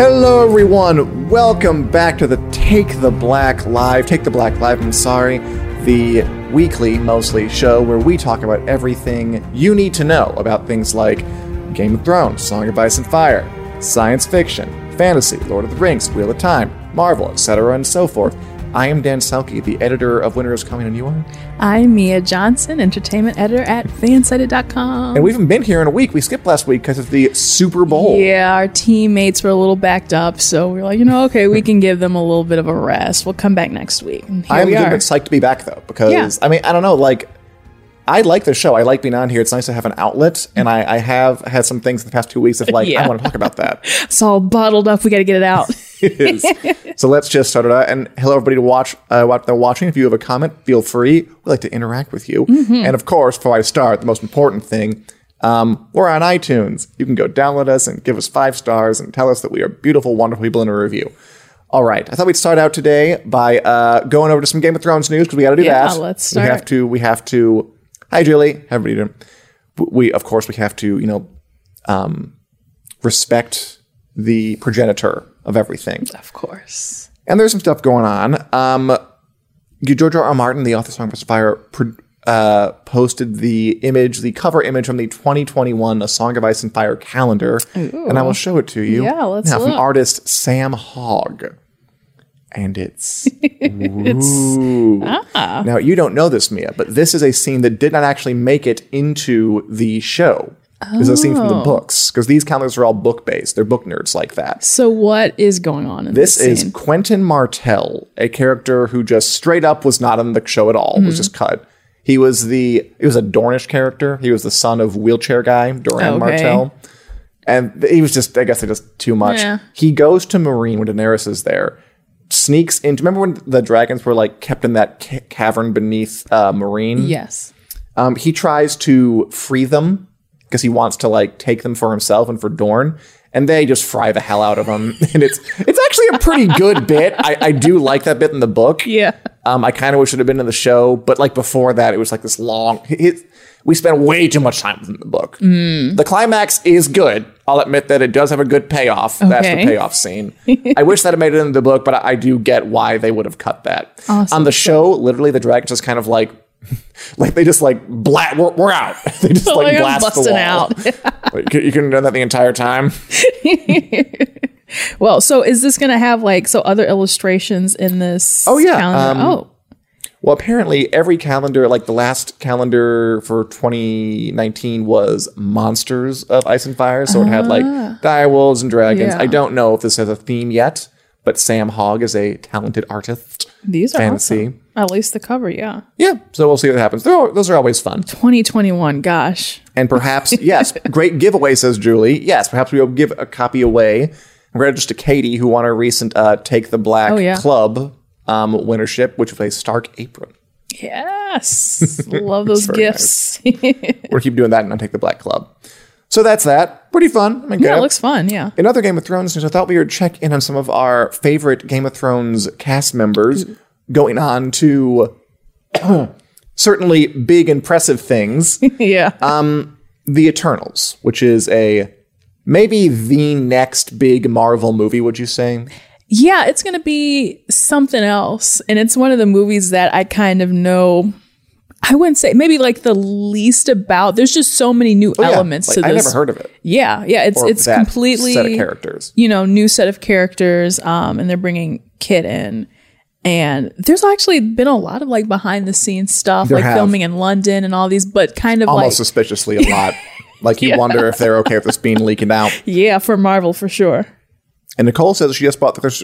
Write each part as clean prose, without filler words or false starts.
Hello everyone, welcome back to the Take the Black Live, the weekly, mostly, show where we talk about everything you need to know about things like Game of Thrones, Song of Ice and Fire, science fiction, fantasy, Lord of the Rings, Wheel of Time, Marvel, etc. and so forth. I am Dan Selke, the editor of Winner is Coming, and you are? I'm Mia Johnson, entertainment editor at fansited.com. And we haven't been here in a week. We skipped last week because of the Super Bowl. Yeah, our teammates were a little backed up, so we were like, okay, we can give them a little bit of a rest. We'll come back next week. I'm a little bit psyched to be back, though, because, I don't know, I like the show. I like being on here. It's nice to have an outlet, and I have had some things the past 2 weeks of I want to talk about that. It's all bottled up. We got to get it out. It is. So let's just start it out. And hello, everybody, to watching. If you have a comment, feel free. We like to interact with you. Mm-hmm. And of course, before I start, the most important thing, we're on iTunes. You can go download us and give us 5 stars and tell us that we are beautiful, wonderful people in a review. All right. I thought we'd start out today by going over to some Game of Thrones news because we got to do that. Yeah, let's start. We have to. Hi, Julie. How are you doing? We have to, respect the progenitor of everything. Of course. And there's some stuff going on. George R. R. Martin, the author of Song of Fire, posted the cover image from the 2021 A Song of Ice and Fire calendar. Ooh. And I will show it to you. Yeah, let's look. From artist Sam Hogg. And it's Now, you don't know this, Mia, but this is a scene that did not actually make it into the show. This is a scene from the books, because these calendars are all book-based. They're book nerds like that. So what is going on in this scene? This is Quentyn Martell, a character who just straight up was not in the show at all, was just cut. He was a Dornish character. He was the son of wheelchair guy, Doran Martell. And he was just, I guess, too much. Yeah. He goes to Meereen when Daenerys is there. Sneaks in. Remember when the dragons were kept in that cavern beneath Meereen? Yes. He tries to free them because he wants to take them for himself and for Dorne, and they just fry the hell out of him. And it's actually a pretty good bit. I do like that bit in the book. Yeah. I kind of wish it had been in the show, but before that, it was this long. We spent way too much time in the book. Mm. The climax is good. I'll admit that it does have a good payoff. Okay. That's the payoff scene. I wish that it made it in the book, but I do get why they would have cut that. Awesome. On the show, literally, the dragons just kind of they just we're out. They just blast the wall. Out. You couldn't have done that the entire time. Well, so is this going to have other illustrations in this? Oh yeah. Calendar? Well, apparently every calendar, the last calendar for 2019 was Monsters of Ice and Fire. So it had direwolves and dragons. Yeah. I don't know if this has a theme yet, but Sam Hogg is a talented artist. These are fantasy. Awesome. At least the cover, yeah. Yeah, so we'll see what happens. Those are always fun. 2021, gosh. And perhaps, yes, great giveaway, says Julie. Yes, perhaps we'll give a copy away. Congratulations to Katie, who won our recent Take the Black Club winnership, which was a Stark apron. Yes. Love those gifts. Nice. We'll keep doing that and I'll Take the Black Club. So that's that. Pretty fun. It looks fun, yeah. In other Game of Thrones news, I thought we would check in on some of our favorite Game of Thrones cast members going on to certainly big, impressive things. Yeah. The Eternals, which is maybe the next big Marvel movie, would you say? Yeah, it's going to be something else. And it's one of the movies that I kind of know, I wouldn't say maybe like the least about. There's just so many new elements to this. I never heard of it. Yeah. It's completely set of characters. You know, new set of characters. And they're bringing Kit in. And there's actually been a lot of like behind the scenes stuff, filming in London and all these, but kind of almost suspiciously a lot. Like you wonder if they're okay with this being leaking out. Yeah, for Marvel for sure. And Nicole says she just bought the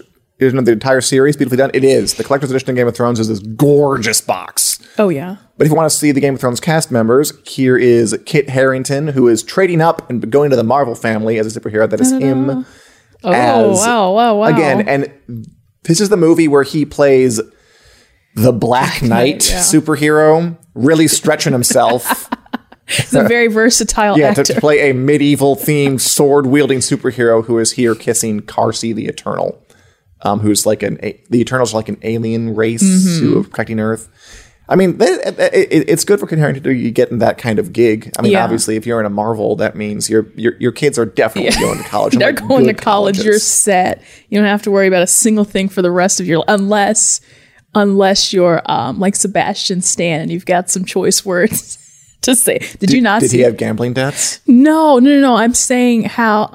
entire series, beautifully done. It is. The collector's edition of Game of Thrones is this gorgeous box. Oh, yeah. But if you want to see the Game of Thrones cast members, here is Kit Harington, who is trading up and going to the Marvel family as a superhero. That is him. Oh, as, wow. Again, and this is the movie where he plays the Black Knight superhero, really stretching himself. He's a very versatile actor. Yeah, to play a medieval-themed, sword-wielding superhero who is here kissing Karsi the Eternal, who's like the Eternals are like an alien race who are protecting Earth. I mean, it's good for Kit Harington to get in that kind of gig. I mean, obviously, if you're in a Marvel, that means your kids are definitely going to college. They're like going to college. You're set. You don't have to worry about a single thing for the rest of your life, unless you're like Sebastian Stan and you've got some choice words. To say, did he have gambling debts? No. I'm saying how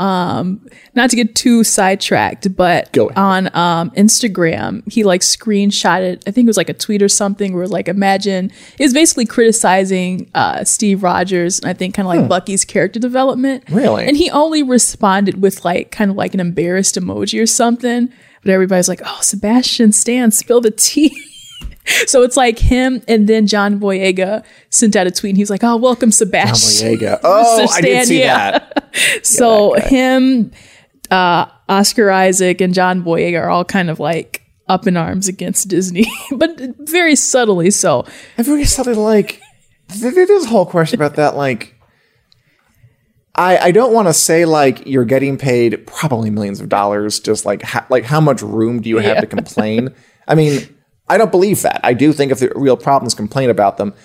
not to get too sidetracked, but on Instagram he like screenshotted, I think it was like a tweet or something where like imagine it was basically criticizing Steve Rogers and I think kind of like Bucky's character development. Really? And he only responded with like kind of like an embarrassed emoji or something, but everybody's like, oh, Sebastian Stan, spill the tea. So it's like him, and then John Boyega sent out a tweet, and he was like, oh, welcome, Sebastian. John Boyega. Oh, I did see that. So yeah, that him, Oscar Isaac, and John Boyega are all kind of like up in arms against Disney, but very subtly so. And very subtly, like, there's a whole question about that, like, I don't want to say like you're getting paid probably millions of dollars, just like how much room do you have to complain? I mean, I don't believe that. I do think if there are real problems, complain about them.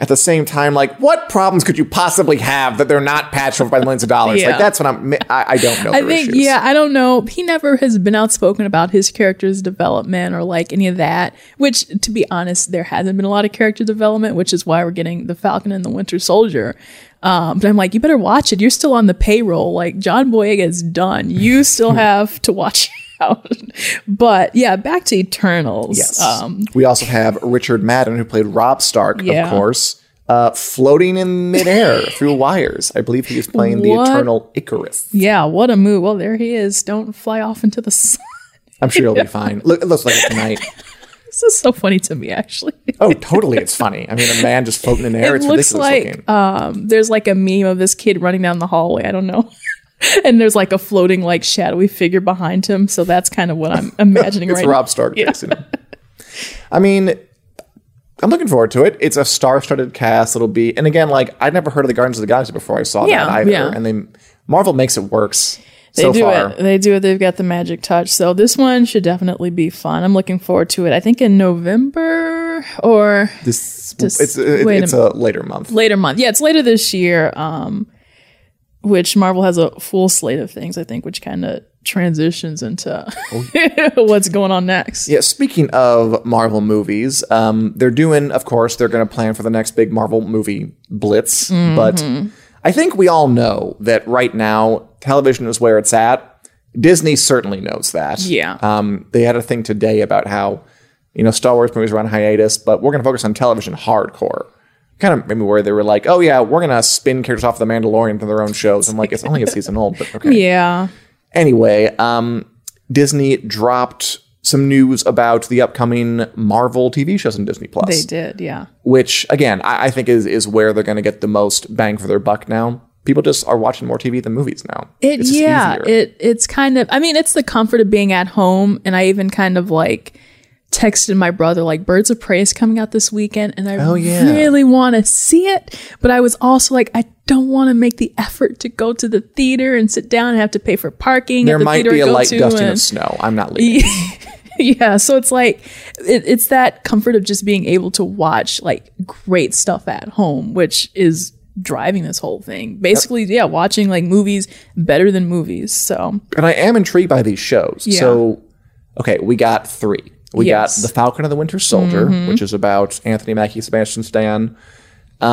At the same time, like, what problems could you possibly have that they're not patched over by millions of dollars? Like, that's what I don't know. I think, issues. I don't know. He never has been outspoken about his character's development or like any of that, which, to be honest, there hasn't been a lot of character development, which is why we're getting The Falcon and the Winter Soldier. But I'm like, you better watch it. You're still on the payroll. Like, John Boyega is done. You still have to watch it. But yeah, back to Eternals. Yes. We also have Richard Madden, who played Rob Stark, of course, floating in midair through wires. I believe he was playing the Eternal Icarus. Yeah, what a move. Well, there he is. Don't fly off into the sun. I'm sure he'll be fine. Look, it looks like it tonight. This is so funny to me, actually. Oh, totally. It's funny. I mean, a man just floating in air. It's ridiculous looking. It looks like there's like a meme of this kid running down the hallway. I don't know. And there's like a floating, like shadowy figure behind him. So that's kind of what I'm imagining right now. It's Rob Stark. Yeah. I mean, I'm looking forward to it. It's a star-studded cast. It'll be, and again, like I'd never heard of the Guardians of the Galaxy before I saw that either. Yeah. And Marvel makes it works. They do it. They've got the magic touch. So this one should definitely be fun. I'm looking forward to it. I think in November or it's a later month. Yeah, it's later this year. Which Marvel has a full slate of things, I think, which kind of transitions into what's going on next. Yeah, speaking of Marvel movies, they're going to plan for the next big Marvel movie blitz. Mm-hmm. But I think we all know that right now, television is where it's at. Disney certainly knows that. Yeah. They had a thing today about how, you know, Star Wars movies are on hiatus, but we're going to focus on television hardcore. Kind of made me worry. They were like, oh, yeah, we're going to spin characters off The Mandalorian for their own shows. I'm like, it's only a season old, but okay. Yeah. Anyway, Disney dropped some news about the upcoming Marvel TV shows on Disney+. They did, yeah. Which, again, I think is where they're going to get the most bang for their buck now. People just are watching more TV than movies now. It's kind of, I mean, it's the comfort of being at home. And I even kind of like texted my brother like Birds of Prey is coming out this weekend and I really want to see it, but I was also like, I don't want to make the effort to go to the theater and sit down and have to pay for parking. There might be a light dusting of snow. I'm not leaving. Yeah, so it's like it's that comfort of just being able to watch like great stuff at home, which is driving this whole thing. Basically, yeah, watching like movies better than movies. So, and I am intrigued by these shows. Yeah. So Okay, we got three. We got The Falcon and the Winter Soldier, which is about Anthony Mackie, Sebastian Stan, you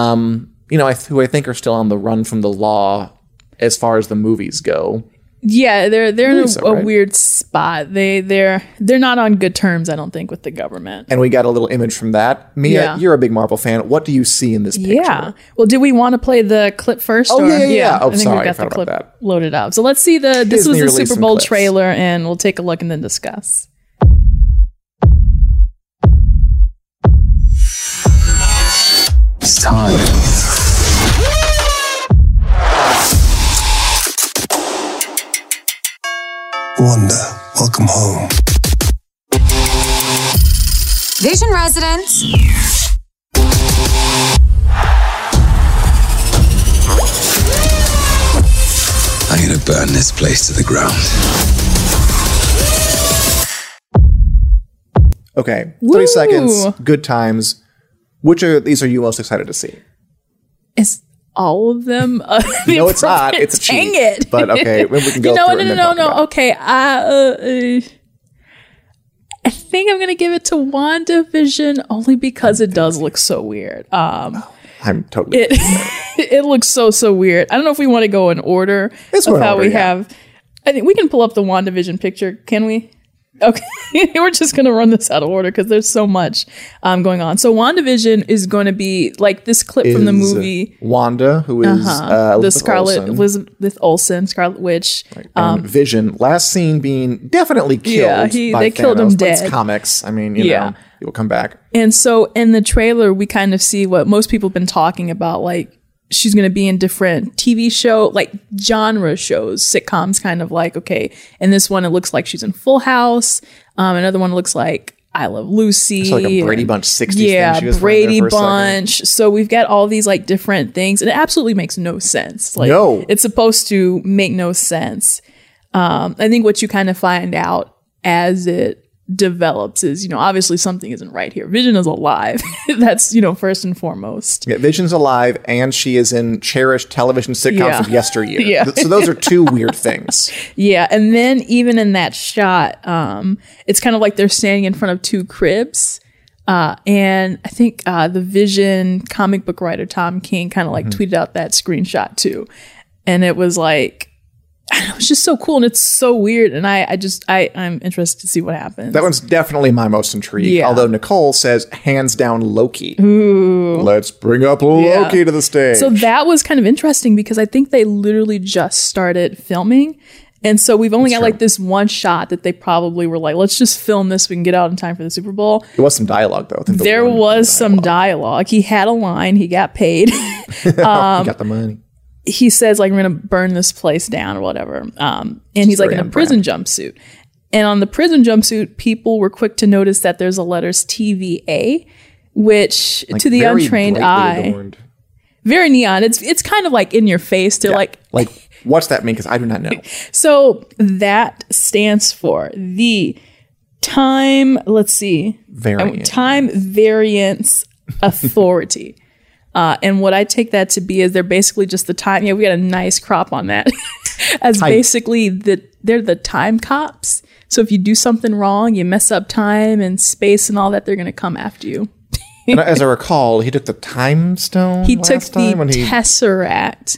know, who I think are still on the run from the law as far as the movies go. Yeah, they're in a weird spot. They're not on good terms, I don't think, with the government. And we got a little image from that. Mia, you're a big Marvel fan. What do you see in this picture? Yeah. Well, do we want to play the clip first? Oh, yeah. Oh, I think sorry. I forgot about that. We've got the clip loaded up. So let's see this was the Super Bowl trailer, and we'll take a look and then discuss. It's time. Wanda, welcome home. Vision residents. I'm gonna burn this place to the ground. Okay, 30 Woo. Seconds, good times. Which of these are you most excited to see? It's all of them. No, it's not. It's a cheat. Dang it. But okay, we can go No. Okay, I think I'm gonna give it to WandaVision only because it does look so weird. I'm totally. It looks so weird. I don't know if we want to go in order. Have. I think we can pull up the WandaVision picture. Can we? Okay, we're just going to run this out of order because there's so much going on. So WandaVision is going to be like this clip from the movie. Wanda, who is the Scarlet Olsen. Elizabeth Olsen, Scarlet Witch. Right. And Vision, last seen being definitely killed by Thanos. Killed him dead. It's comics. I mean, you know, he will come back. And so in the trailer, we kind of see what most people have been talking about, like, she's going to be in different TV show, like genre shows, sitcoms, kind of like, okay. And this one, it looks like she's in Full House. Another one looks like I Love Lucy. So like a Brady Bunch 60s thing. Yeah, Brady Bunch. So we've got all these like different things. And it absolutely makes no sense. Like, no. It's supposed to make no sense. I think what you kind of find out as it develops is, you know, obviously something isn't right here. Vision is alive. That's, you know, first and foremost. Yeah, Vision's alive, and she is in cherished television sitcoms of yesteryear. Yeah. So those are two weird things. Yeah, and then even in that shot, it's kind of like they're standing in front of two cribs. And I think the Vision comic book writer Tom King kind of like tweeted out that screenshot too. And it was like, I know, it's just so cool and it's so weird, and I'm interested to see what happens. That one's definitely my most intrigued. Yeah. Although Nicole says hands down Loki. Ooh. Let's bring up Loki to the stage. So that was kind of interesting because I think they literally just started filming, and so we've only got like this one shot that they probably were like, let's just film this, we can get out in time for the Super Bowl. There was some dialogue though. There was some dialogue. He had a line. He got paid. He got the money. He says, like, we're going to burn this place down or whatever. And he's, like, in a prison jumpsuit. And on the prison jumpsuit, people were quick to notice that there's the letters TVA, which, like, to the untrained eye, adorned. Very neon. It's kind of, like, in your face. They're like, what's that mean? Because I do not know. So that stands for the Time, let's see. Variant. Time Variance Authority. And what I take that to be is they're basically just the time. Yeah, we got a nice crop on that. Basically they're the time cops. So if you do something wrong, you mess up time and space and all that, they're going to come after you. And as I recall, he took the time stone. He took the tesseract.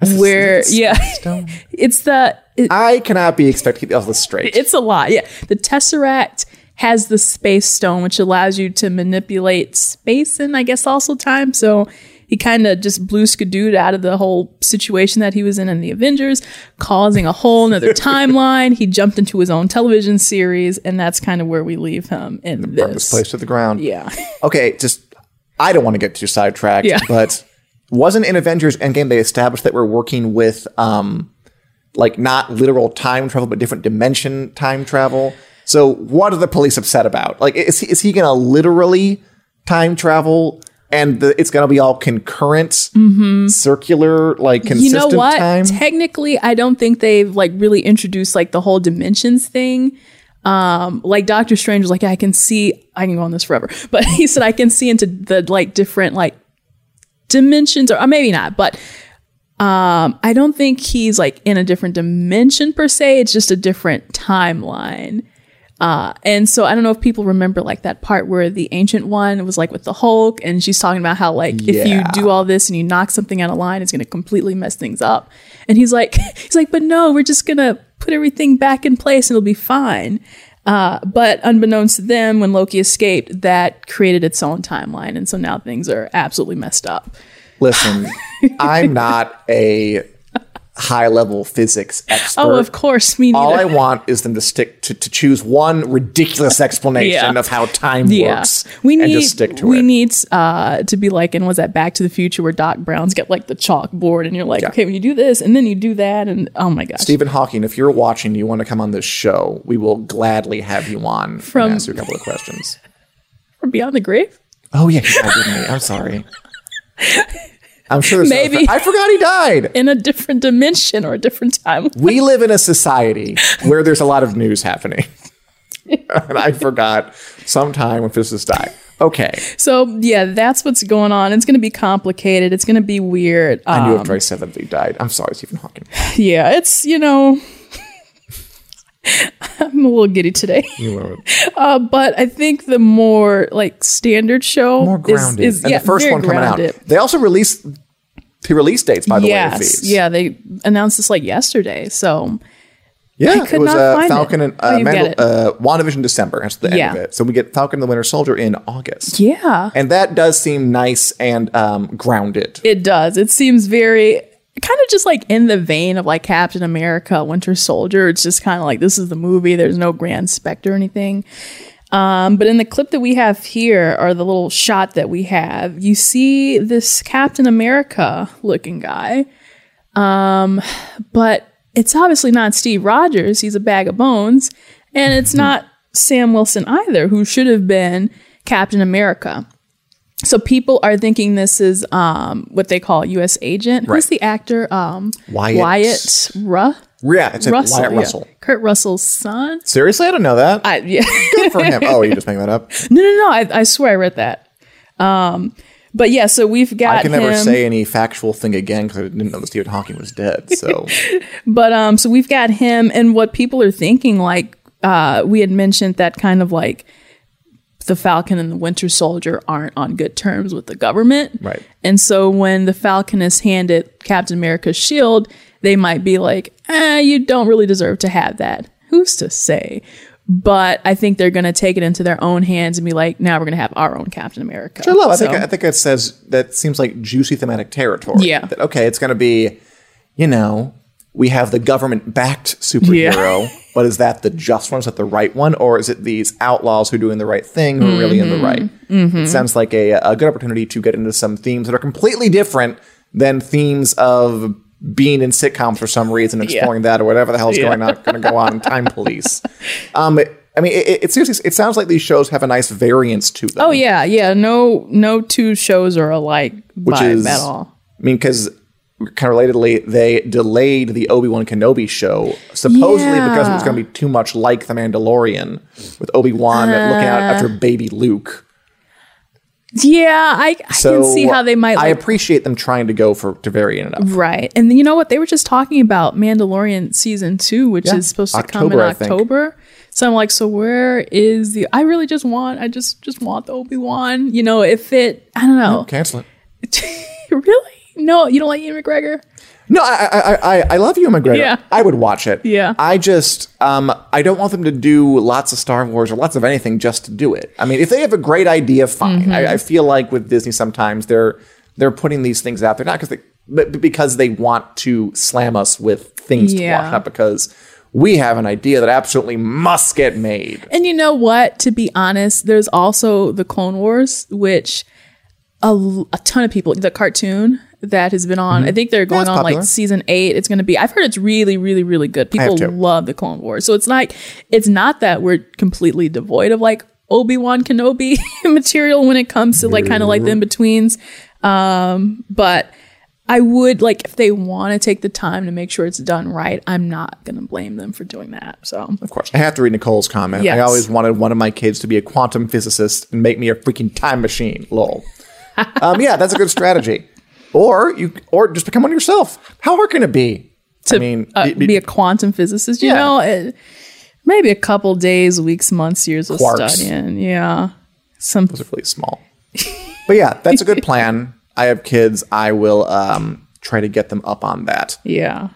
It's the. I cannot be expecting all this straight. It's a lot. Yeah, the tesseract has the space stone, which allows you to manipulate space and I guess also time. So he kind of just blew skidooed out of the whole situation that he was in the Avengers, causing a whole nother timeline. He jumped into his own television series, and that's kind of where we leave him in this. Burn this place to the ground. Yeah. Okay, I don't want to get too sidetracked, but wasn't in Avengers Endgame they established that we're working with like not literal time travel, but different dimension time travel? So what are the police upset about? Like, is he going to literally time travel and it's going to be all concurrent, circular, like consistent time? You know what? Time? Technically, I don't think they've like really introduced like the whole dimensions thing. Like Doctor Strange was like, I can go on this forever. But he said, I can see into the like different like dimensions or maybe not, but I don't think he's like in a different dimension per se. It's just a different timeline. And so I don't know if people remember like that part where the Ancient One was like with the Hulk, and she's talking about how like if you do all this and you knock something out of line, it's going to completely mess things up. And he's like, but no, we're just going to put everything back in place and it'll be fine. But unbeknownst to them, when Loki escaped, that created its own timeline. And so now things are absolutely messed up. Listen, I'm not a high level physics expert. Oh, of course. Me neither. All I want is them to stick to choose one ridiculous explanation of how time works. We need to be like, and was that Back to the Future where Doc Brown's got like the chalkboard and you're like, okay, when you do this and then you do that, and oh my gosh. Stephen Hawking, if you're watching, you want to come on this show, we will gladly have you on and ask you a couple of questions. From Beyond the Grave? Oh yeah, he died, didn't he? I'm sorry. I'm sure maybe I forgot he died in a different dimension or a different time. We live in a society where there's a lot of news happening, and I forgot sometime when physicists die. Okay, so yeah, that's what's going on. It's going to be complicated. It's going to be weird. I knew after I said that he died. I'm sorry, Stephen Hawking. Yeah, it's I'm a little giddy today. You are. But I think the more like standard show, more grounded, is the first one coming grounded. Out. They also released the release dates, by the way. Of these. Yeah, they announced this like yesterday. So yeah, I could not find Falcon it. And WandaVision December. That's the end of it. So we get Falcon and the Winter Soldier in August. Yeah, and that does seem nice and grounded. It does. It seems very. Kind of just like in the vein of like Captain America, Winter Soldier. It's just kind of like, this is the movie. There's no grand specter or anything. But in the clip that we have here, or the little shot that we have, you see this Captain America looking guy. But it's obviously not Steve Rogers. He's a bag of bones. And it's not Sam Wilson either, who should have been Captain America. So people are thinking this is what they call U.S. agent. Right. Who's the actor? Wyatt Russell. Wyatt Russell. Yeah. Kurt Russell's son. Seriously? I don't know that. Good for him. Oh, you just made that up? No. I swear I read that. But yeah, so we've got I can never say any factual thing again because I didn't know that Stephen Hawking was dead. So, but so we've got him, and what people are thinking, like we had mentioned that kind of like, the Falcon and the Winter Soldier aren't on good terms with the government. Right. And so when the Falcon is handed Captain America's shield, they might be like, you don't really deserve to have that. Who's to say? But I think they're going to take it into their own hands and be like, now we're going to have our own Captain America. Sure, love. So, I think it says that seems like juicy thematic territory. Yeah. That, okay, it's going to be, we have the government-backed superhero, but is that the just one? Is that the right one? Or is it these outlaws who are doing the right thing who are really in the right? Mm-hmm. It sounds like a good opportunity to get into some themes that are completely different than themes of being in sitcoms for some reason, exploring that or whatever the hell is going to go on in Time Police. It sounds like these shows have a nice variance to them. Oh, yeah. No two shows are alike at all. I mean, because... Kind of relatedly, they delayed the Obi-Wan Kenobi show, supposedly because it was going to be too much like The Mandalorian, with Obi-Wan looking out after baby Luke. Yeah, I can see how they might. I appreciate them trying to go to varying it up. Right. And you know what? They were just talking about Mandalorian Season 2, which is supposed to come in October. So I'm like, so where is the... I really just want... I just want the Obi-Wan. If it... I don't know. Cancel it. Really? No, you don't like Ian McGregor? No, I love Ian McGregor. Yeah. I would watch it. Yeah. I just, I don't want them to do lots of Star Wars or lots of anything just to do it. I mean, if they have a great idea, fine. Mm-hmm. I feel like with Disney sometimes they're putting these things out there, not because because they want to slam us with things to watch, not because we have an idea that absolutely must get made. And you know what? To be honest, there's also the Clone Wars, which... A ton of people, the cartoon that has been on, I think they're going on popular. Like season 8. It's going to be, I've heard it's really, really, really good. People love the Clone Wars. So it's like, it's not that we're completely devoid of like Obi-Wan Kenobi material when it comes to like kind of like the in-betweens. But I would like, if they want to take the time to make sure it's done right, I'm not going to blame them for doing that. So of course, I have to read Nicole's comment. Yes. I always wanted one of my kids to be a quantum physicist and make me a freaking time machine. Lol. Yeah, that's a good strategy. Or just become one yourself. How hard can it be? To be a quantum physicist, you know? It, maybe a couple days, weeks, months, years of studying. Yeah. Some those are really small. But yeah, that's a good plan. I have kids. I will try to get them up on that. Yeah.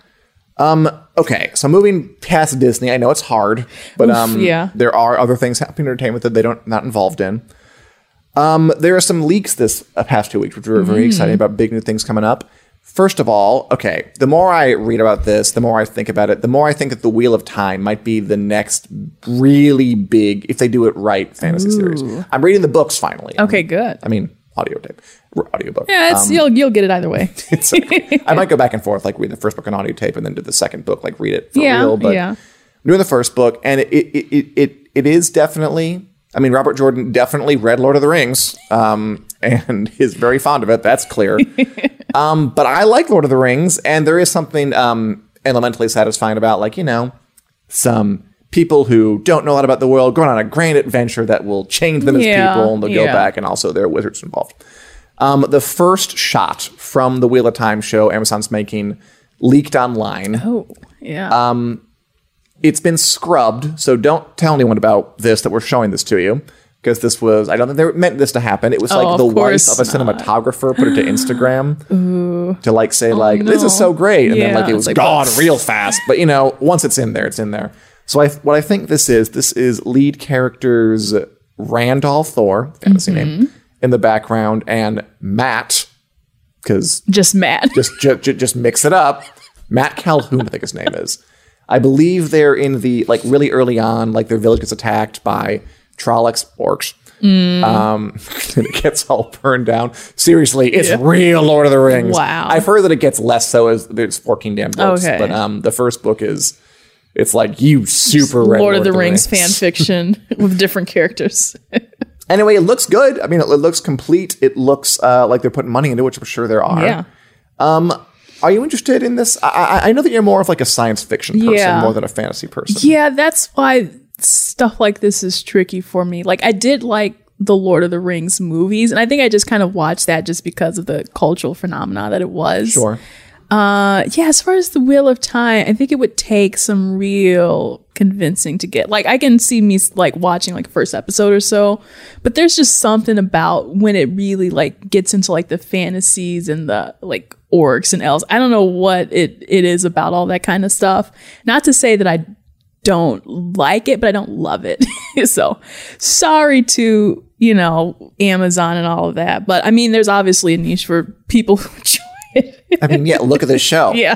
Okay, so moving past Disney, I know it's hard, but there are other things happening in entertainment that they're not involved in. There are some leaks this past 2 weeks, which were very exciting about big new things coming up. First of all, okay, the more I read about this, the more I think about it, the more I think that the Wheel of Time might be the next really big, if they do it right, fantasy series. I'm reading the books finally. Okay, good. I mean, audiobook. Yeah, it's, you'll get it either way. I might go back and forth, like read the first book on audio tape and then do the second book, like read it for real. But I'm doing the first book, and it is definitely. I mean, Robert Jordan definitely read Lord of the Rings, and is very fond of it. That's clear. But I like Lord of the Rings, and there is something elementally satisfying about, like, you know, some people who don't know a lot about the world going on a grand adventure that will change them as people, and they'll go back, and also there are wizards involved. The first shot from the Wheel of Time show Amazon's making leaked online. Oh, yeah. It's been scrubbed, so don't tell anyone about this that we're showing this to you, because this was, I don't think they meant this to happen. It was like the wife of a cinematographer put it to Instagram to like say like, this is so great. And then like it was like, gone real fast. But you know, once it's in there, it's in there. So what I think this is lead characters Randolph Thor, fantasy name, in the background, and Matt, because just Matt, just mix it up. Matt Calhoun, I think his name is. I believe they're in the like really early on, like their village gets attacked by orcs, and it gets all burned down. Seriously, it's real Lord of the Rings. Wow, I've heard that it gets less so as there's 14 damn books, but the first book is. It's like you super read Lord of the Rings fan fiction with different characters. Anyway, it looks good. I mean, it looks complete. It looks like they're putting money into it, which I'm sure there are. Yeah. Are you interested in this? I know that you're more of like a science fiction person more than a fantasy person. Yeah, that's why stuff like this is tricky for me. Like I did like the Lord of the Rings movies, and I think I just kind of watched that just because of the cultural phenomena that it was. Sure. As far as the Wheel of Time, I think it would take some real convincing to get. Like, I can see me like watching like first episode or so, but there's just something about when it really like gets into like the fantasies and the like orcs and elves. I don't know what it is about all that kind of stuff. Not to say that I don't like it, but I don't love it. So sorry to, you know, Amazon and all of that. But I mean, there's obviously a niche for people who I mean, look at this show. Yeah.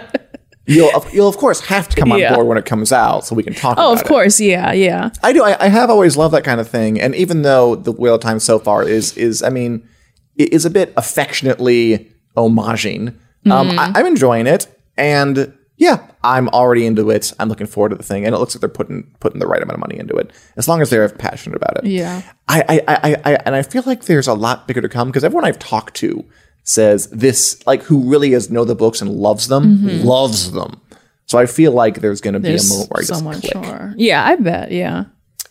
You'll of course have to come on board when it comes out so we can talk about it. Oh, of course. Yeah, yeah. I do. I have always loved that kind of thing. And even though the Wheel of Time so far is I mean, it is a bit affectionately homaging. I'm enjoying it. And yeah, I'm already into it. I'm looking forward to the thing. And it looks like they're putting the right amount of money into it, as long as they're passionate about it. Yeah. I feel like there's a lot bigger to come, because everyone I've talked to says this, like, who really is know the books and loves them. So I feel like there's going to be a moment where I just click. Sure. Yeah, I bet. Yeah.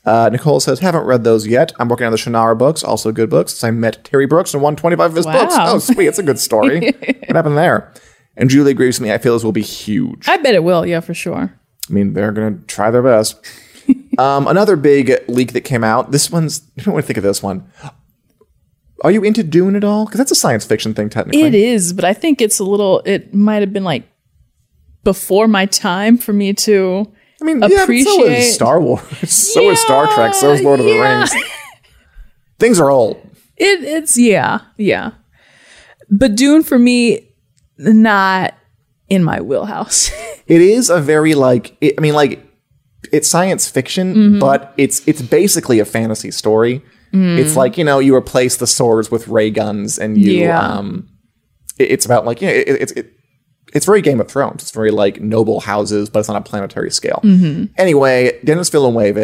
Nicole says, haven't read those yet. I'm working on the Shannara books, also good books. I met Terry Brooks and won 25 of his books. Oh, sweet. It's a good story. What happened there? And Julie agrees with me. I feel this will be huge. I bet it will. Yeah, for sure. I mean, they're going to try their best. Another big leak that came out. I don't want to think of this one. Are you into Dune at all? Because that's a science fiction thing, technically. It is, but I think it's a little... It might have been, like, before my time for me to appreciate... so is Star Wars. So is Star Trek. So is Lord of the Rings. Things are old. It's But Dune, for me, not in my wheelhouse. It is a very, like... it's science fiction, but it's basically a fantasy story. It's like, you know, you replace the swords with ray guns, and you it's about, like, you know, it's very Game of Thrones. It's very like noble houses, but it's on a planetary scale. Anyway, Denis Villeneuve,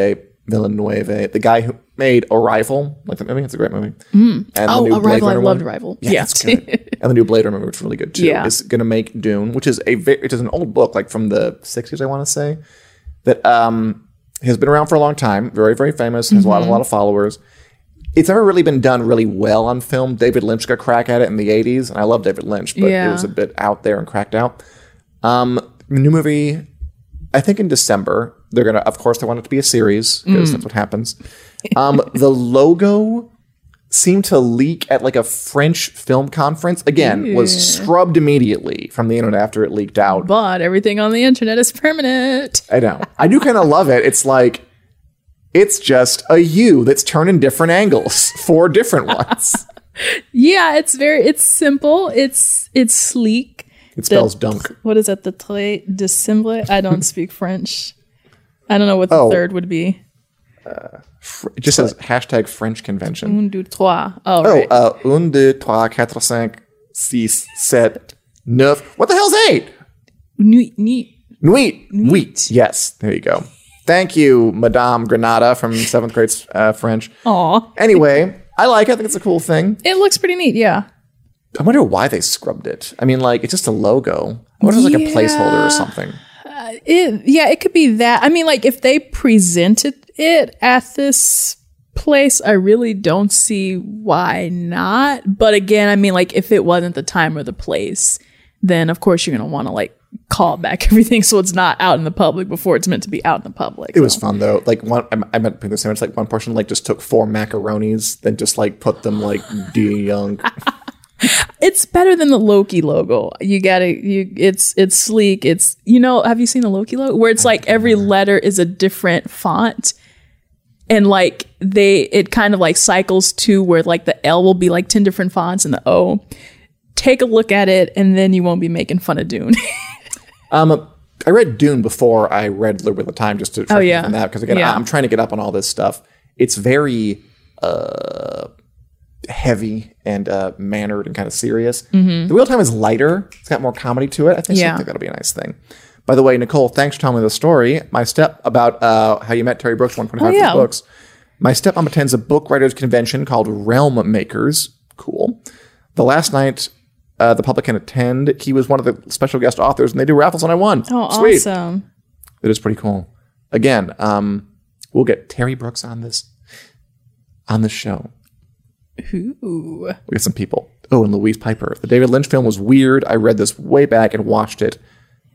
the guy who made Arrival, like the movie, it's a great movie. And the new Arrival, I loved Arrival. Yeah, it's good. And the new Blade Runner movie, which is really good too, is going to make Dune, which is an old book, like from the 60s, I want to say, that has been around for a long time, very, very famous, has a lot of followers. It's never really been done really well on film. David Lynch got a crack at it in the 80s, and I love David Lynch, but it was a bit out there and cracked out. New movie, I think in December, they're going to, of course, they want it to be a series because that's what happens. The logo seemed to leak at like a French film conference. Again, was scrubbed immediately from the internet after it leaked out. But everything on the internet is permanent. I know. I do kind of love it. It's like, it's just a U that's turned in different angles, four different ones. Yeah, it's simple. It's sleek. It spells dunk. What is that? The trait de symbole? I don't speak French. I don't know what the third would be. It just says hashtag French convention. Un, deux, trois. Oh, right. Un, deux, trois, quatre, cinq, six, sept, neuf. What the hell's eight? Nuit. Yes, there you go. Thank you, Madame Granada from 7th grade French. Aw. Anyway, I like it. I think it's a cool thing. It looks pretty neat, yeah. I wonder why they scrubbed it. I mean, like, it's just a logo. I wonder if it's like a placeholder or something. It could be that. I mean, like, if they presented it at this place, I really don't see why not. But again, I mean, like, if it wasn't the time or the place, then, of course, you're going to want to, like, call back everything so it's not out in the public before it's meant to be out in the public. It was fun though. Like one, I meant to put this image. Like one person like just took four macaronis, then just like put them like de-young. It's better than the Loki logo. It's sleek. It's, you know, have you seen the Loki logo where it's like every letter is a different font? And like it kind of like cycles to where like the L will be like 10 different fonts and the O. Take a look at it and then you won't be making fun of Dune. I read Dune before I read Lord of the Time just to try to understand that because again, I'm trying to get up on all this stuff. It's very heavy and mannered and kind of serious. Mm-hmm. The Wheel of Time is lighter. It's got more comedy to it. I think so. That'll be a nice thing. By the way, Nicole, thanks for telling me the story. My step about how you met Terry Brooks, 125 books. My stepmom attends a book writers convention called Realm Makers. Cool. The last night the public can attend. He was one of the special guest authors, and they do raffles, and I won. Oh, sweet. Awesome. That is pretty cool. Again, we'll get Terry Brooks on this show. Ooh. We'll get some people. Oh, and Louise Piper. The David Lynch film was weird. I read this way back and watched it.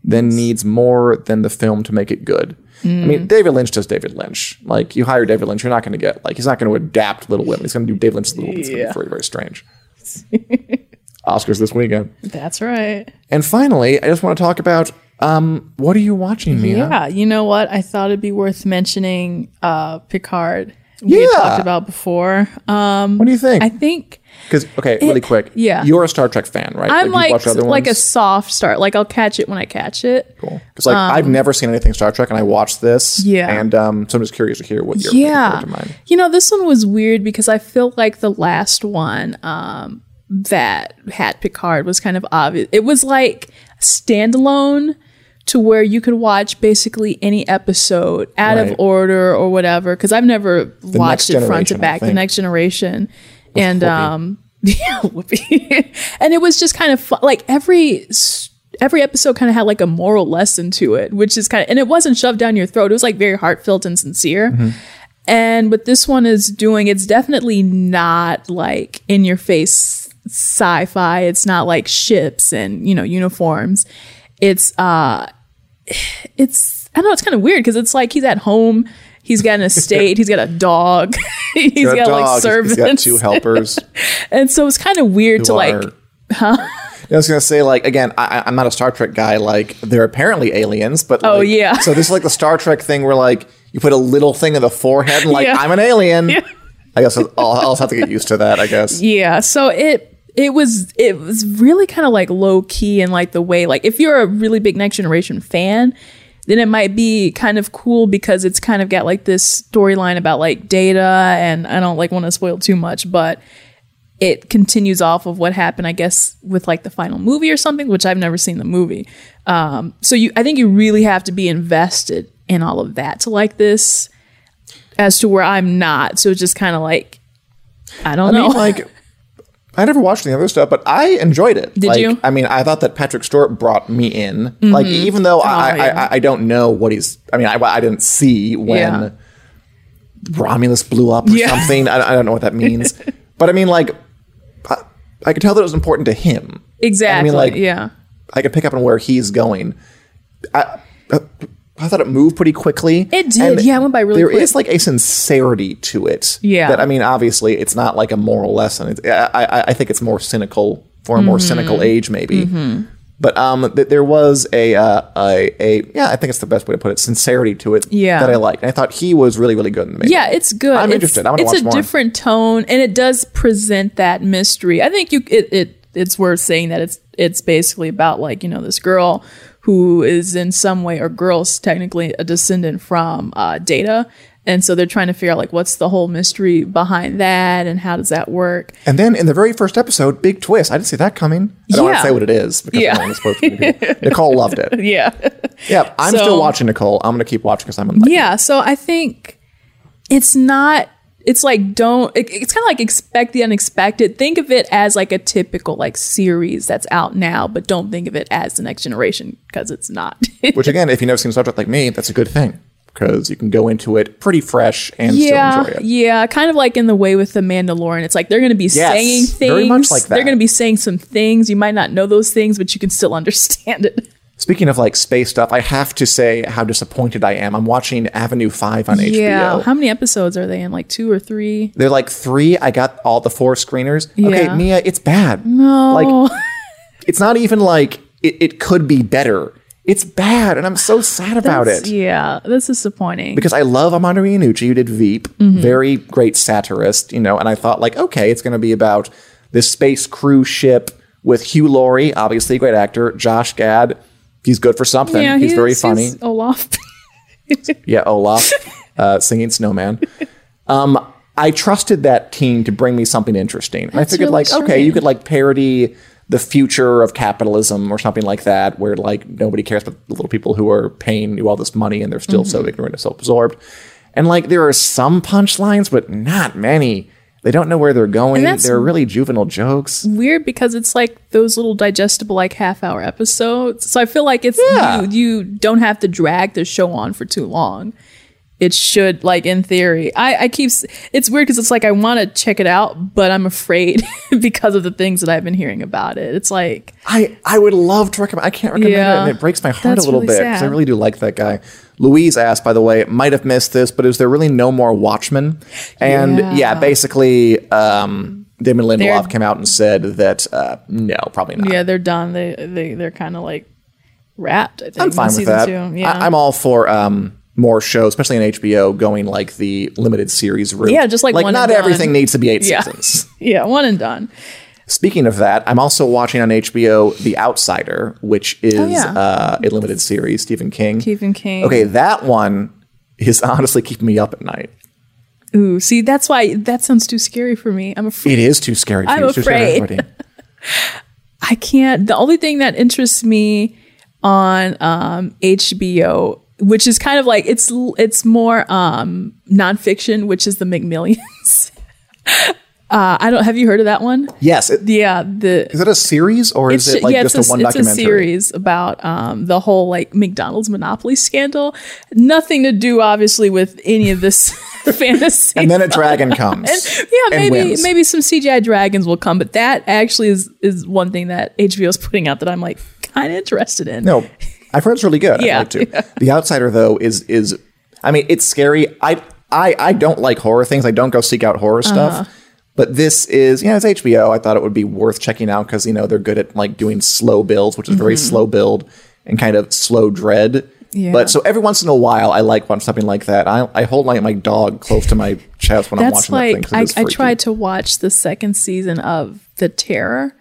Then needs more than the film to make it good. I mean, David Lynch does David Lynch. Like, you hire David Lynch, you're not going to get, like, he's not going to adapt Little Women. He's going to do David Lynch's Little Women. It's going to be very, very strange. Oscars this weekend. That's right. And finally, I just want to talk about what are you watching, Mia? Yeah, you know what? I thought it'd be worth mentioning Picard. We had talked about before. What do you think? I think because really quick. Yeah, you're a Star Trek fan, right? I'm like a soft start. Like I'll catch it when I catch it. Cool. Because like I've never seen anything Star Trek, and I watched this. Yeah. And so I'm just curious to hear what your favorite to mine. You know, this one was weird because I feel like the last one. That had Picard was kind of obvious. It was like standalone to where you could watch basically any episode out of order or whatever. Because I've never watched it front to back. The Next Generation. And and it was just kind of fun. Like every episode kind of had like a moral lesson to it, which is kind of, and it wasn't shoved down your throat. It was like very heartfelt and sincere. Mm-hmm. And what this one is doing, it's definitely not like in your face sci-fi. It's not like ships and, you know, uniforms. It's I don't know, it's kind of weird because it's like he's at home, he's got an estate, he's got a dog, he's got like servants, he's got two helpers, and so it's kind of weird to like, I was gonna say, like, again, I'm not a Star Trek guy. Like, they're apparently aliens, but like, so this is like the Star Trek thing where like you put a little thing in the forehead and like I'm an alien. Yeah. I guess I'll have to get used to that, I guess. Yeah. So it was really kind of like low key, and like the way, like if you're a really big Next Generation fan, then it might be kind of cool because it's kind of got like this storyline about like Data, and I don't like want to spoil too much, but it continues off of what happened, I guess, with like the final movie or something, which I've never seen the movie. I think you really have to be invested in all of that to like this. As to where I'm not, so it's just kind of like I don't know. Like, I never watched the other stuff, but I enjoyed it. Did you? I mean, I thought that Patrick Stewart brought me in. Mm-hmm. Like, even though I don't know what he's. I mean, I didn't see when Romulus blew up or something. I don't know what that means, but I mean, like, I could tell that it was important to him. Exactly. I mean, like, I could pick up on where he's going. I thought it moved pretty quickly. It did. And yeah, it went by really quick. There is like a sincerity to it. Yeah. That, I mean, obviously, it's not like a moral lesson. It's, I think it's more cynical for a more cynical age, maybe. But there was a I think it's the best way to put it, sincerity to it that I liked. And I thought he was really, really good in the movie. Yeah, it's good. I'm interested. I want to watch more. It's a different tone, and it does present that mystery. I think it's worth saying that it's basically about, like, you know, this girl who is in some way, or girls technically, a descendant from Data. And so they're trying to figure out, like, what's the whole mystery behind that and how does that work? And then in the very first episode, big twist. I didn't see that coming. I don't want to say what it is because I'm not supposed to. Nicole loved it. Yeah. I'm still watching Nicole. I'm going to keep watching because I'm unlucky. Yeah. So I think it's not, it's like, it's kind of like expect the unexpected. Think of it as like a typical like series that's out now, but don't think of it as the next generation because it's not. Which again, if you've never seen a subject like me, that's a good thing. Because you can go into it pretty fresh and still enjoy it. Yeah, kind of like in the way with The Mandalorian. It's like they're going to be saying things. Very much like that. They're going to be saying some things. You might not know those things, but you can still understand it. Speaking of like space stuff, I have to say how disappointed I am. I'm watching Avenue 5 on HBO. Yeah, how many episodes are they in? Like 2 or 3? They're like 3. I got all the 4 screeners. Yeah. Okay, Mia, it's bad. No. Like, it's not even like it could be better. It's bad, and I'm so sad about it. Yeah, that's disappointing. Because I love Armando Iannucci, who did Veep, very great satirist, you know, and I thought, like, okay, it's going to be about this space cruise ship with Hugh Laurie, obviously a great actor, Josh Gad, he's good for something, yeah, he's very funny. He's Olaf. Yeah, Olaf, singing Snowman. I trusted that team to bring me something interesting. And I figured, really like, strange. Okay, you could, like, parody the future of capitalism or something like that, where like nobody cares but the little people who are paying you all this money and they're still so ignorant and self-absorbed. And like there are some punchlines, but not many. They don't know where they're going. They're really juvenile jokes. Weird, because it's like those little digestible like half-hour episodes. So I feel like it's you don't have to drag the show on for too long. It should, like, in theory. It's weird because it's like I want to check it out, but I'm afraid because of the things that I've been hearing about it. It's like I would love to recommend. I can't recommend it, and it breaks my heart a little bit because I really do like that guy. Louise asked, by the way, might have missed this, but is there really no more Watchmen? And basically, Damon Lindelof came out and said that no, probably not. Yeah, they're done. They're kind of like wrapped. I think I'm fine with that. Yeah. I'm all for more shows, especially on HBO, going like the limited series route. Yeah, just like one not and done. Everything needs to be 8 seasons. Yeah, one and done. Speaking of that, I'm also watching on HBO The Outsider, which is a limited series, Stephen King. Okay, that one is honestly keeping me up at night. Ooh, see, that's why that sounds too scary for me. I'm afraid. It is too scary for you. It's afraid. Too scary for I can't. The only thing that interests me on HBO, which is kind of like it's more nonfiction, which is The McMillions. Have you heard of that one? Yes. Is it a series or is it like just a one documentary? It's a series about the whole like McDonald's monopoly scandal. Nothing to do obviously with any of this fantasy. And then a dragon comes. Maybe some CGI dragons will come, but that actually is one thing that HBO is putting out that I'm like kind of interested in. No. I've heard it's really good. Yeah, I'd like to. Yeah. The Outsider, though, is I mean, it's scary. I don't like horror things. I don't go seek out horror stuff. But this is, it's HBO. I thought it would be worth checking out because, you know, they're good at like doing slow builds, which is very slow build and kind of slow dread. Yeah. But so every once in a while, I like watch something like that. I hold my dog close to my chest when I'm watching that thing. I tried to watch the second season of The Terror.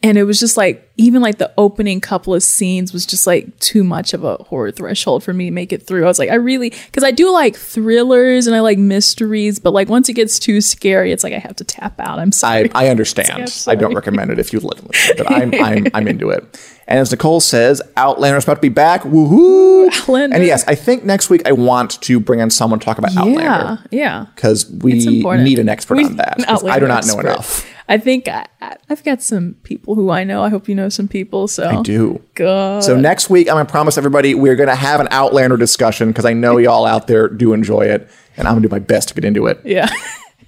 And it was just like, even like the opening couple of scenes was just like too much of a horror threshold for me to make it through. I was like, because I do like thrillers and I like mysteries, but like once it gets too scary, it's like I have to tap out. I'm sorry. I understand. I don't recommend it if you live with it, but I'm into it. And as Nicole says, Outlander's about to be back. Woohoo! Outlander. And yes, I think next week I want to bring on someone to talk about Outlander. Yeah. Because we need an expert on that. I do not know enough. I think I've got some people who I know. I hope you know some people. So I do. God. So next week, I'm going to promise everybody we're going to have an Outlander discussion because I know y'all out there do enjoy it. And I'm going to do my best to get into it. Yeah.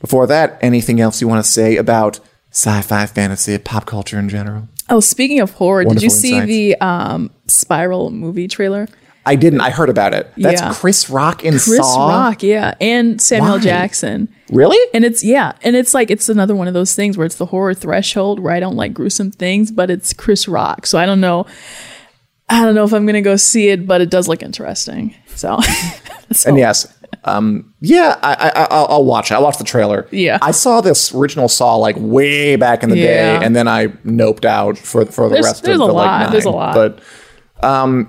Before that, anything else you want to say about sci-fi, fantasy, pop culture in general? Oh, speaking of horror, did you see the Spiral movie trailer? I didn't. I heard about it. That's Chris Rock in Saw. Chris Rock, yeah. And Samuel Jackson. Really? And it's, yeah. And it's like, it's another one of those things where it's the horror threshold where I don't like gruesome things, but it's Chris Rock. So I don't know. I don't know if I'm going to go see it, but it does look interesting. So. And yes. I'll watch it. I watched the trailer. Yeah. I saw this original Saw like way back in the day, and then I noped out for the rest of the lot. But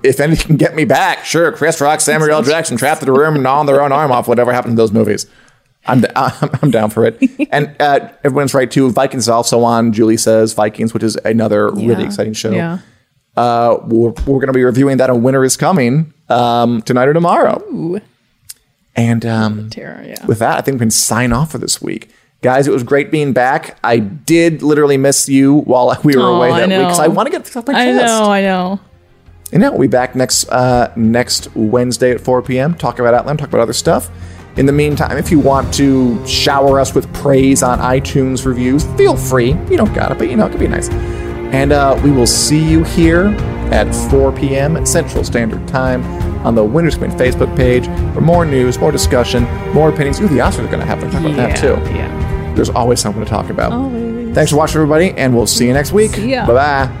if anything can get me back, sure. Chris Rock, Samuel L. Jackson trapped in a room, gnawing their own arm off, whatever happened to those movies. I'm down for it. And everyone's right too. Vikings is also on. Julie says Vikings, which is another really exciting show. Yeah. We're going to be reviewing that on Winter is Coming tonight or tomorrow. Ooh. And with that, I think we can sign off for this week. Guys, it was great being back. I did literally miss you while we were away that week because I want to get this off my chest. I know. And now we'll be back next Wednesday at 4 p.m. Talk about Outland, talk about other stuff. In the meantime, if you want to shower us with praise on iTunes reviews, feel free. You don't got it, but it could be nice. And we will see you here at 4 p.m. Central Standard Time on the Winter is Coming Facebook page for more news, more discussion, more opinions. Ooh, the Oscars are going to happen. Talk about that, too. Yeah. There's always something to talk about. Always. Thanks for watching, everybody, and we'll see you next week. See ya. Bye-bye.